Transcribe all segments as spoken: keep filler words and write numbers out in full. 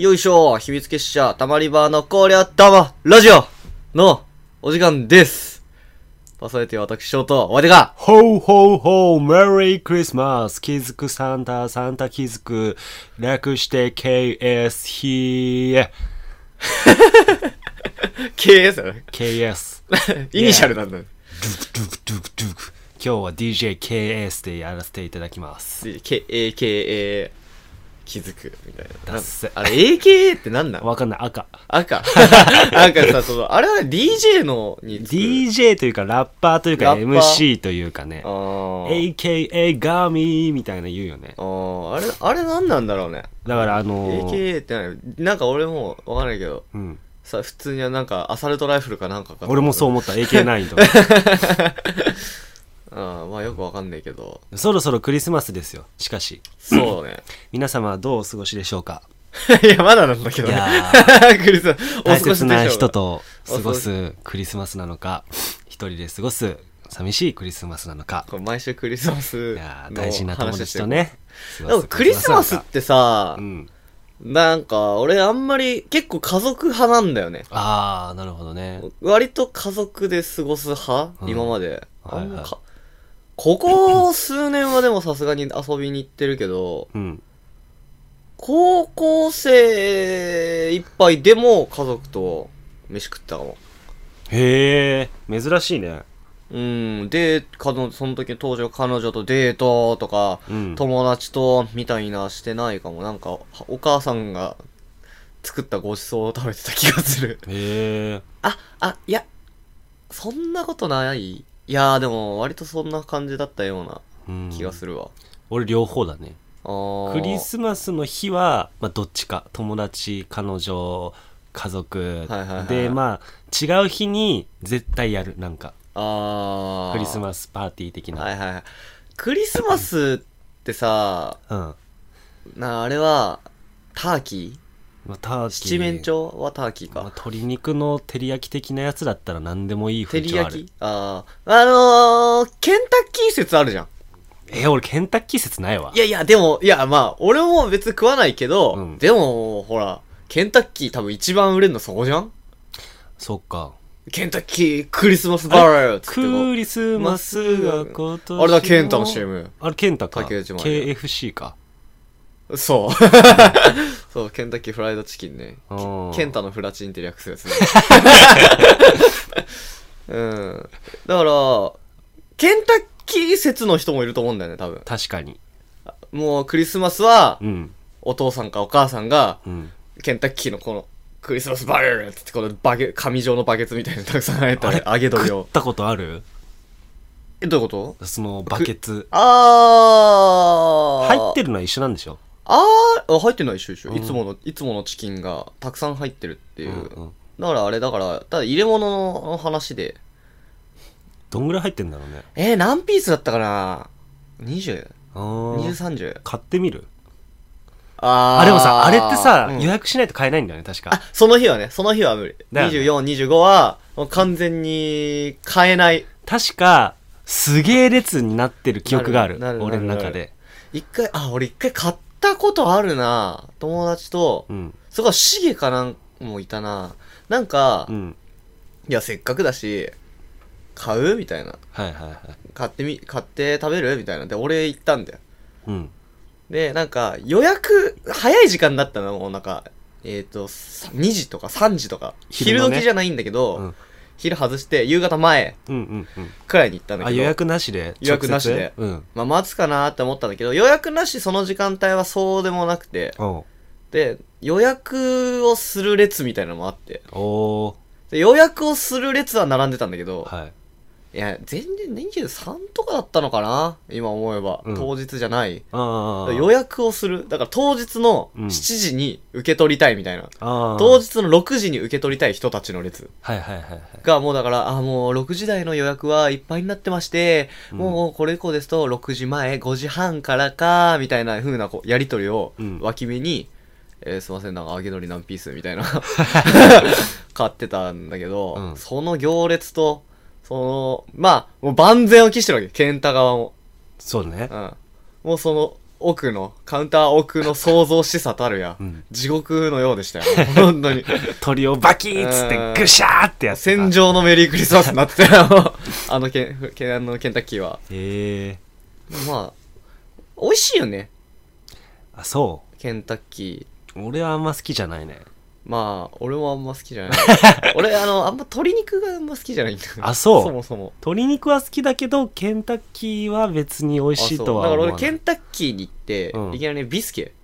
よいしょ、秘密結社、たまり場のこりゃたま、ラジオのお時間です。パーソナリティは私、ショート、お相手が、ほうほうほう、メリークリスマス、気づくサンタ、サンタ気づく、略して ケーエス ヒー。ケーエス だね。ケーエス。イニシャルなんだね。ドゥクドゥクドゥクドゥク。今日は ディージェーケーエス でやらせていただきます。ケーエーケーエー。気づくみたいな。だっせ。あれ エーケーエー ってなんなん？わかんない。赤。赤。なんかさ、そのあれは ディージェー のに ディージェー というかラッパーというか エムシー というかね。あ エーケーエー ガーミーみたいな言うよね。ああれあれなんなんだろうね。だからあのー、エーケーエー って何？なんか俺もわかんないけど。うん。さ普通にはなんかアサルトライフルかなんかか。俺もそう思った。エーケーナイン とか。ああまあよくわかんないけど、そろそろクリスマスですよ。しかしそうね皆様はどうお過ごしでしょうか？いやまだなんだけどね。クリスマス大切な人と過ごすクリスマスなのか、一人で過ごす寂しいクリスマスなのか、これ毎週クリスマスの話してる。いや大事な友達とね。でもクリスマスってさ、うん、なんか俺あんまり結構家族派なんだよね。ああなるほどね。割と家族で過ごす派、うん、今まであんま、はいはい、ここ数年はでもさすがに遊びに行ってるけど、うん、高校生いっぱいでも家族と飯食ったかも。へえ、珍しいね。うん、で、その時当時は彼女とデートとか、うん、友達とみたいなしてないかも。なんかお母さんが作ったごちそうを食べてた気がする。へえ。あ、あ、いや、そんなことない。いやーでも割とそんな感じだったような気がするわ、うん、俺両方だね。あクリスマスの日は、まあ、どっちか友達彼女家族、はいはいはい、でまあ違う日に絶対やる。なんかあクリスマスパーティー的な、はいはいはい、クリスマスってさ、うん、なあれはターキー七面鳥はターキーか、まあ、鶏肉の照り焼き的なやつだったら何でもいい風潮ある。照り焼きあああのー、ケンタッキー説あるじゃん。え俺ケンタッキー説ないわ。いやいやでもいやまあ俺も別に食わないけど、うん、でもほらケンタッキー多分一番売れるのそこじゃん。そっかケンタッキークリスマスバレークリスマスが今年もあれだケンタの シーエム。 あれケンタか ケーエフシー かそうそうケンタッキーフライドチキンね。ケンタのフラチンって略すやつ、ね、うんだからケンタッキー説の人もいると思うんだよね多分。確かにもうクリスマスは、うん、お父さんかお母さんが、うん、ケンタッキーのこのクリスマスバレルってこのバゲ紙状のバケツみたいなたくさん入った揚げ鳥を食ったことある。えどういうこと？そのバケツあー入ってるのは一緒なんでしょ。あー入ってないでしょ、うん、いつものいつものチキンがたくさん入ってるっていう、うんうん、だからあれだからただ入れ物の話でどんぐらい入ってんだろうね。えー、何ピースだったかな。にじゅう にじゅう、さんじゅう買ってみる。あーあでもさあれってさ、うん、予約しないと買えないんだよね確か。あその日はねその日は無理だよね。にじゅうよん、にじゅうごはもう完全に買えない。確かすげえ列になってる記憶があ る, る, る俺の中で。一回あ俺一回買って行ったことあるな友達と、うん、そこはシゲかなんもいたななんか、うん、いやせっかくだし買うみたいな、はいはいはい、買ってみ買って食べるみたいなで俺行ったんだよ、うん、でなんか予約早い時間だったのもうなんかえっ、ー、とにじとかさんじとか昼時、ね、じゃないんだけど、うん、昼外して夕方前くらいに行ったんだけど、うんうんうん、あ予約なしで予約なしで、うん、まあ待つかなって思ったんだけど予約なしその時間帯はそうでもなくてで予約をする列みたいなのもあっておで予約をする列は並んでたんだけど、はい、いや全然にじゅうさんとかだったのかな今思えば、うん、当日じゃないあ予約をするだから当日のしちじに受け取りたいみたいな、うん、あ当日のろくじに受け取りたい人たちの列がもうだからあもうろくじ台の予約はいっぱいになってまして、うん、もうこれ以降ですとろくじまえごじはんからかみたいな風なこうやり取りを脇目に、うんえー、すいませんなんか揚げ鶏何ピースみたいな買ってたんだけど、うん、その行列とそのまあもう万全を期してるわけケンタ側もそうね、うん、もうその奥のカウンター奥の想像しさたるや、うん、地獄のようでしたよ本当に鳥をバキーっつってグシャーってやって戦場のメリークリスマスになってたよあのケン、ケン、あのケンタッキーは。へえ。まあ美味しいよね。あ、そう、ケンタッキー俺はあんま好きじゃないね。まあ俺もあんま好きじゃない俺あのあんま鶏肉があんま好きじゃないんだけど。あ、そう、そもそも鶏肉は好きだけどケンタッキーは別に美味しいとは思わない。だから俺ケンタッキーに行って、うん、いきなりねビスケ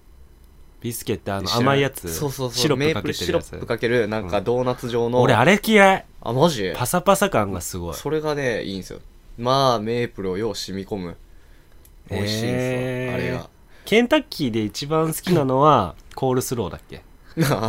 ビスケってあの甘いやつ、そうそうそう、シロップかけてるやつ、メープルシロップかけるなんかドーナツ状の、うん、俺あれ嫌い。あ、マジ？パサパサ感がすごい。それがねいいんですよ。まあメープルをよう染み込む、美味しいんですよ、えー、あれが。ケンタッキーで一番好きなのはコールスローだっけ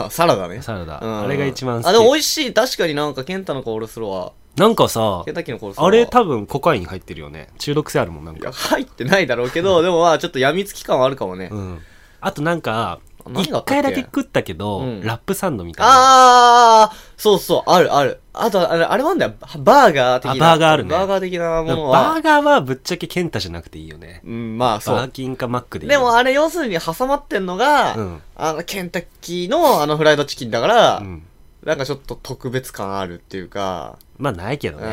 サラダね、サラダ、うん、あれが一番好き。あ、でも美味しい。確かになんかケンタのコールスローはなんかさ、ケンタッキーのコールスローはあれ多分コカイン入ってるよね。中毒性あるもん。なんかいや入ってないだろうけどでもまあちょっと病みつき感はあるかもね、うん、あとなんかいっかいだけ食ったけど、うん、ラップサンドみたいな。あー、そうそう、あるある。あとあれ、あれもあるんだよ、バーガー的な。あ、バーガーあるね。バーガー的なものは。バーガーはぶっちゃけケンタじゃなくていいよね。うん、まあそう。バーキンかマックでいい。でもあれ要するに挟まってんのが、うん、あのケンタッキーのあのフライドチキンだから、うん、なんかちょっと特別感あるっていうか。まあないけどね。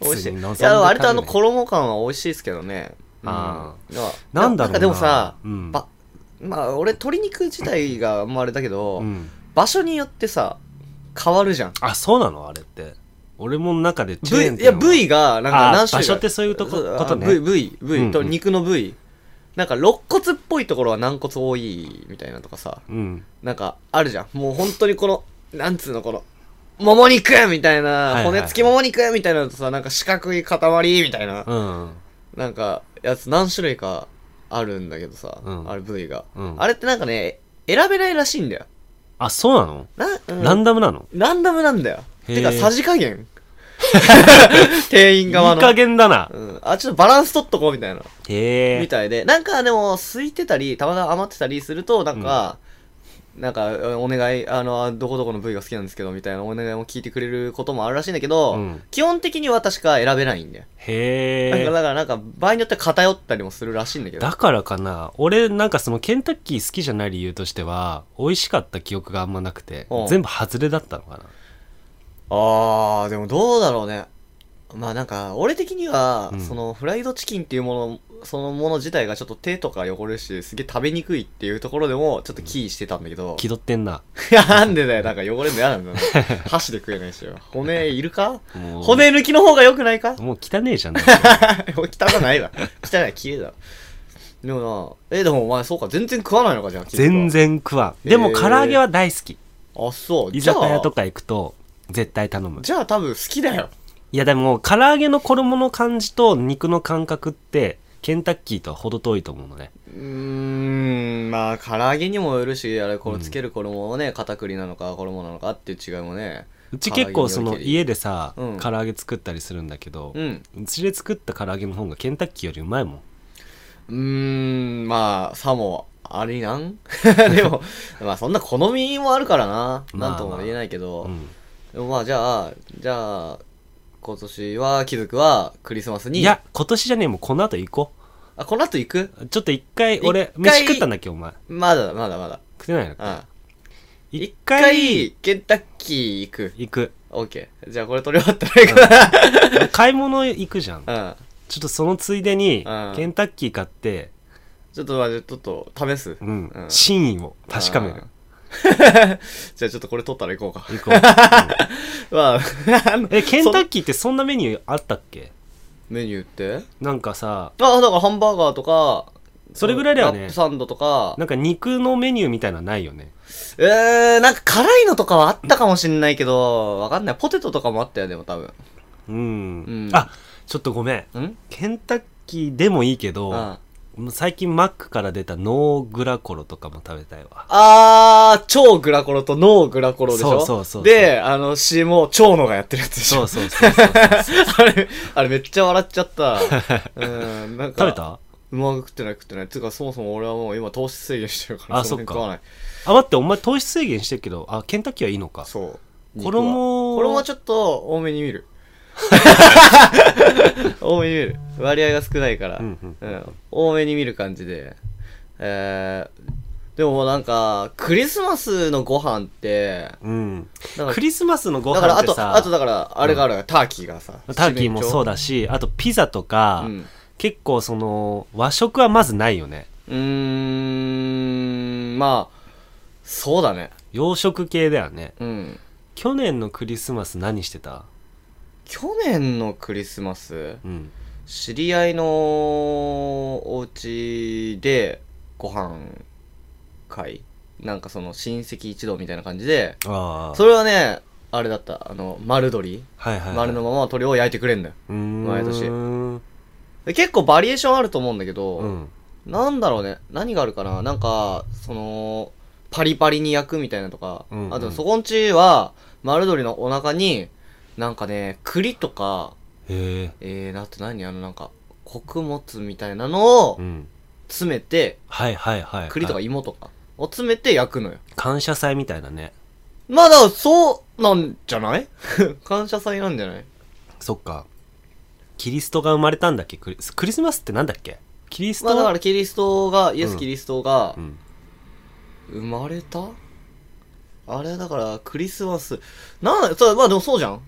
うん、別に望んで食べない。いや、割とあの衣感は美味しいですけどね。うん、ああ。なんだろうな。なんかでもさ、うん、ばまあ俺鶏肉自体があんまあれだけど、うん、場所によってさ変わるじゃん。あ、そうなの。あれって俺も中でチェーン店は 部, いや部位がなんか何種類か。場所ってそういうとこことね。部位部位部位と肉の部位、うんうん、なんか肋骨っぽいところは軟骨多いみたいなとかさ、うん、なんかあるじゃん。もう本当にこのなんつうのこのもも肉みたいな、はいはい、骨付きもも肉みたいなのとさ、なんか四角い塊みたいな、うん、なんかやつ何種類かあるんだけどさ、うん、あれ部位が、うん、あれってなんかね選べないらしいんだよ。あ、そうなの？な、うん、ランダムなの？ランダムなんだよ。てかさじ加減店員側のいい加減だな、うん、あ、ちょっとバランス取っとこうみたいな。へー。みたいで、なんかでも空いてたりたまたま余ってたりするとなんか、うん、なんかお願い、あのどこどこの部位が好きなんですけどみたいなお願いも聞いてくれることもあるらしいんだけど、うん、基本的には確か選べないんだよ。へー。だからなんか場合によっては偏ったりもするらしいんだけど。だからかな、俺なんかそのケンタッキー好きじゃない理由としては美味しかった記憶があんまなくて、うん、全部外れだったのかな。あー、でもどうだろうね。まあなんか俺的には、うん、そのフライドチキンっていうものそのもの自体がちょっと手とか汚れるしすげえ食べにくいっていうところでもちょっとキーしてたんだけど、うん、気取ってんななんでだよ。なんか汚れるの嫌なんだよ箸で食えないしよ。骨いるか骨抜きの方が良くないか。もう汚ねえじゃん汚くないわ汚い綺麗だ。でもな、え、でもお前そうか全然食わないのか。じゃあ全然食わん。でも唐揚げは大好き。あ、そう。居酒屋とか行くと絶対頼む。じゃあ多分好きだよ。いやでも唐揚げの衣の感じと肉の感覚ってケンタッキーとは程遠いと思うのね。うーん、まあ唐揚げにもよるし、あれこれつける衣もね、うん、片栗なのか衣なのかっていう違いもね。うち結構その家でさ、うん、唐揚げ作ったりするんだけど、うん、うちで作った唐揚げの方がケンタッキーよりうまいもん。うーん、まあさもあれなんでもまあそんな好みもあるからな、まあ、なんとも言えないけど、まあうん、でもまあじゃあじゃあ今年は気づくはクリスマスに、いや今年じゃねえ、もうこの後行こう。あ、この後行く？ちょっと一回俺飯食ったんだっけお前。まだまだまだ食ってないのか。一回ケンタッキー行く行く OK。 じゃあこれ取り終わったら行く、うん、買い物行くじゃん、うん、ちょっとそのついでにケンタッキー買って、うん、ちょっとまあちょっと試す、うんうん、真意を確かめるじゃあちょっとこれ取ったら行こうか行こう、うんまあ、えケンタッキーってそんなメニューあったっけ。メニューってなんかさあ、だからハンバーガーとかそれぐらいだよね。ラップサンドとかなんか肉のメニューみたいなのないよね。えー、なんか辛いのとかはあったかもしんないけどわかんない。ポテトとかもあったよ。でも多分うん、うん、あ、ちょっとごめん、んケンタッキーでもいいけど、ああ最近マックから出たノーグラコロとかも食べたいわ。あー、超グラコロとノーグラコロでしょ。そうそうそうそう。で、あの シーエム を超のがやってるやつでしょ。そうそうそうそうあれ、あれめっちゃ笑っちゃったうん、なんか食べた？うまく食ってない食ってない。つうかそもそも俺はもう今糖質制限してるから。あ、そっか。あ、待って、お前糖質制限してるけど、あ、ケンタッキーはいいのか。そう、衣は衣はちょっと多めに見る多めに見る、割合が少ないから、うんうんうん、多めに見る感じで、えー、でもなんかクリスマスのご飯って、うん、なんかクリスマスのご飯ってさ、だからあと、あとだからあれがある、うん、ターキーがさ、ターキーもそうだし、あとピザとか、うん、結構その和食はまずないよね。うーん、まあそうだね、洋食系だよね、うん、去年のクリスマス何してた？去年のクリスマス、うん、知り合いのお家でご飯会、なんかその親戚一同みたいな感じで、あ、それはねあれだった、あの丸鶏、はいはいはい、丸のまま鶏を焼いてくれるんだよ、うーん、毎年。で結構バリエーションあると思うんだけど、うん、なんだろうね、何があるかな、なんかそのパリパリに焼くみたいなとか、うんうん、あとそこんちは丸鶏のお腹になんかね、栗とか、えー、だって何、あのなんか穀物みたいなのを詰めて、うん、はいはいはい、はい、栗とか芋とかを詰めて焼くのよ。感謝祭みたいだね。まあだからそうなんじゃない感謝祭なんじゃない。そっか、キリストが生まれたんだっけ、クリ、クリスマスってなんだっけ、キリスト、まあだからキリストが、イエスキリストが、うんうん、生まれた？あれだからクリスマスなんだ、まあでもそうじゃん、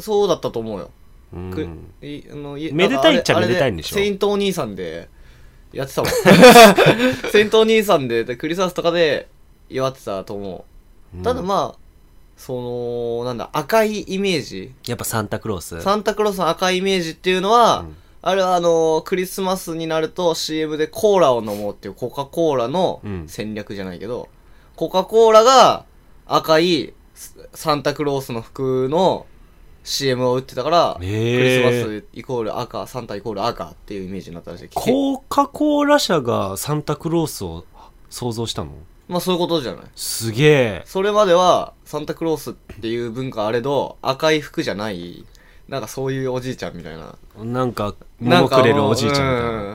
そうだったと思うよ、うん、いあのいめでたいっちゃめでたいんでしょ。セイントお兄さんでやってたもんセイントお兄さんでクリスマスとかで祝ってたと思う、うん、ただまあそのなんだ、赤いイメージ、やっぱサンタクロース、サンタクロースの赤いイメージっていうのは、うん、あれはあのー、クリスマスになると シーエム でコーラを飲もうっていう、コカ・コーラの戦略じゃないけど、うん、コカ・コーラが赤いサンタクロースの服のシーエム を打ってたから、えー、クリスマスイコール赤、サンタイコール赤っていうイメージになったらしい。コカ・コーラ社がサンタクロースを想像したの？まあそういうことじゃない。すげえ。それまではサンタクロースっていう文化あれど、赤い服じゃない、なんかそういうおじいちゃんみたいな。なんか物くれるおじいちゃんみたいな。なんか、うん、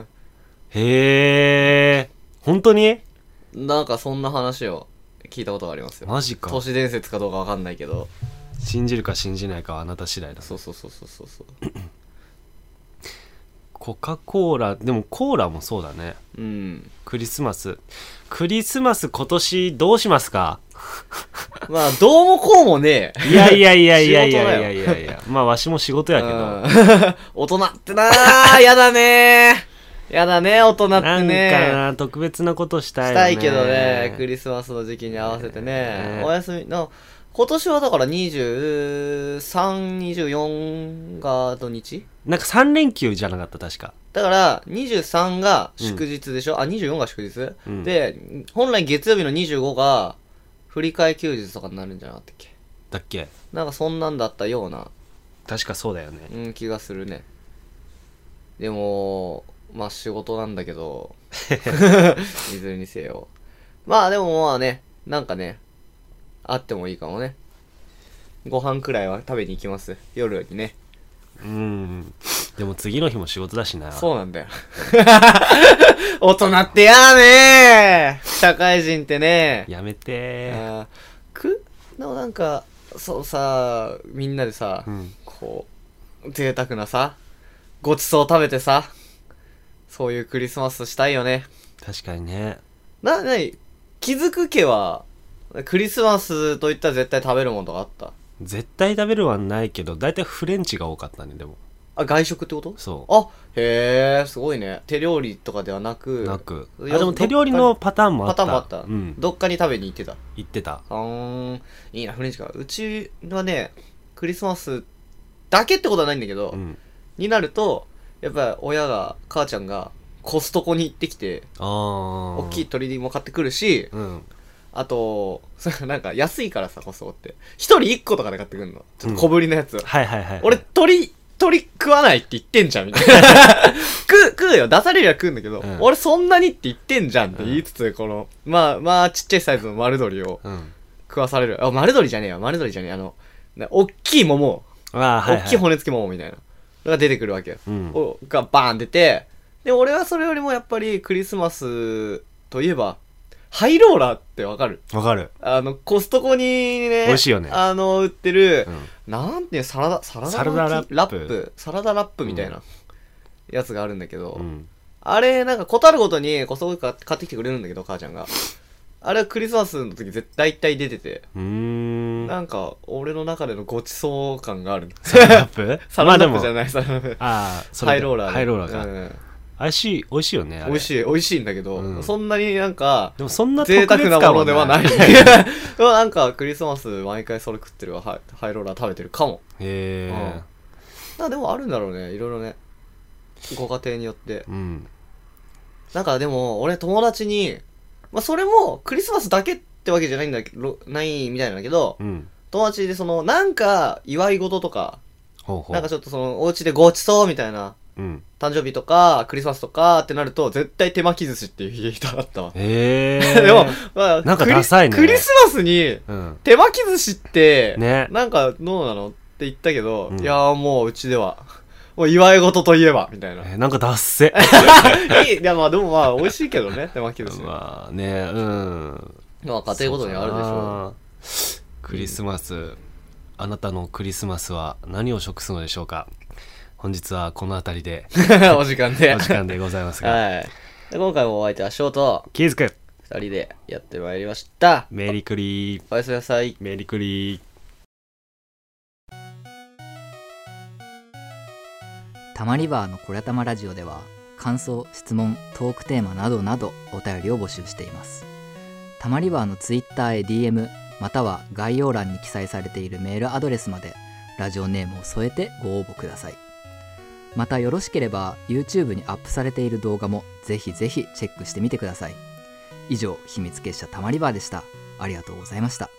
へえ。本当に？なんかそんな話を聞いたことがありますよ。マジか。都市伝説かどうかわかんないけど。信じるか信じないかはあなた次第だ。そうそうそうそうそうコカ・コーラ、でもコーラもそうだね、うん、クリスマス、クリスマス今年どうしますかまあどうもこうもねいやいやいやいやいやいやいやいやまあわしも仕事やけど大人ってなーやだねーやだね、大人ってね、なんかな、特別なことしたいよね、したいけどね、クリスマスの時期に合わせてね、えー、お休みの今年はだからにじゅうさん、にじゅうよんが土日？なんかさん連休じゃなかった、確か。だからにじゅうさんが祝日でしょ、うん、あ、にじゅうよんが祝日、うん、で、本来月曜日のにじゅうごが振り替え休日とかになるんじゃなかったっけ？だっけ？なんかそんなんだったような。確かそうだよね。うん、気がするね。でも、まあ仕事なんだけど、いずれにせよ。まあでもまあね、なんかね、あってもいいかもね。ご飯くらいは食べに行きます、夜にね。うーん、でも次の日も仕事だしなそうなんだよ大人ってやだね、社会人ってね、やめてー。あくでもなんかそうさ、みんなでさ、うん、こう贅沢なさごちそう食べてさ、そういうクリスマスしたいよね。確かにね。な、なに気づく家はクリスマスといったら絶対食べるものとかあった？絶対食べるはないけど、だいたいフレンチが多かったね。でもあ、外食ってこと？そう。あ、へえ、すごいね。手料理とかではなくなくあ、でも手料理のパターンもあった。パターンもあった、うん、どっかに食べに行ってた行ってたあー、いいな、フレンチか。うちはね、クリスマスだけってことはないんだけど、うん、になるとやっぱり親が、母ちゃんがコストコに行ってきて、あ大きい鶏も買ってくるし、うん、あとなんか安いからさ、コストコって一人一個とかで買ってくんの、ちょっと小ぶりのやつ、うん、はいはいはい、はい、俺鳥鳥食わないって言ってんじゃんみたいな食, 食うよ、出されりゃ食うんだけど、うん、俺そんなにって言ってんじゃんって言いつつ、うん、このまあまあちっちゃいサイズの丸鶏を食わされる、うん、あ、丸鶏じゃねえよ、丸鶏じゃねえ、あのおっきい桃、あ、はいはい、おっきい骨付き桃みたいなのが出てくるわけよ、うん、がバーン出て、で俺はそれよりもやっぱりクリスマスといえばハイローラーってわかる？わかる。あのコストコにね、美味しいよね。あの売ってる、うん、なんていうサラダサラダラップ、ラップサラダラップみたいなやつがあるんだけど、うん、あれなんかことあるごとにコストコ買ってきてくれるんだけど、母ちゃんが。あれはクリスマスの時絶対大体出てて、うーん、なんか俺の中でのごちそう感がある。サラダラップ？サラダラップじゃないサラダラップ。ああ、ハイローラー。ハイローラーか。うん美味しい、美味しいよね。美味しい、美味しいんだけど、うん、そんなになんか、でもそんな贅沢なものではない。でもなんかクリスマス毎回それ食ってるわ、ハイローラー食べてるかも。へえ、うん。でもあるんだろうね、いろいろね。ご家庭によって。うん。なんかでも、俺友達に、まあそれもクリスマスだけってわけじゃないんだけど、ないみたいなんだけど、うん、友達でその、なんか祝い事とか、ほうほう、なんかちょっとその、お家でごちそうみたいな、うん、誕生日とかクリスマスとかってなると絶対手巻き寿司っていう人だったわ。へえ。でも、まあ、なんかダサいね。クリスマスに手巻き寿司って、うん、なんかどうなのって言ったけど、ね、いやもううちではもう祝い事といえばみたいな、えー、なんかダッセいい。いやまあでもまあ美味しいけどね、手巻き寿司。まあね、うん。まあ家庭ごとにあるでしょう。クリスマス、うん、あなたのクリスマスは何を食すのでしょうか。本日はこの辺りでお時間でお時間でございますが、はい、今回もお相手はショーとキーズくんふたりでやってまいりました。メリクリー、おやすみなさい。メリクリー。たまリバーのこりゃたまラジオでは感想、質問、トークテーマなどなどお便りを募集しています。たまリバーのツイッターへ ディーエム または概要欄に記載されているメールアドレスまでラジオネームを添えてご応募ください。またよろしければ YouTube にアップされている動画もぜひぜひチェックしてみてください。以上、秘密結社たまりバーでした。ありがとうございました。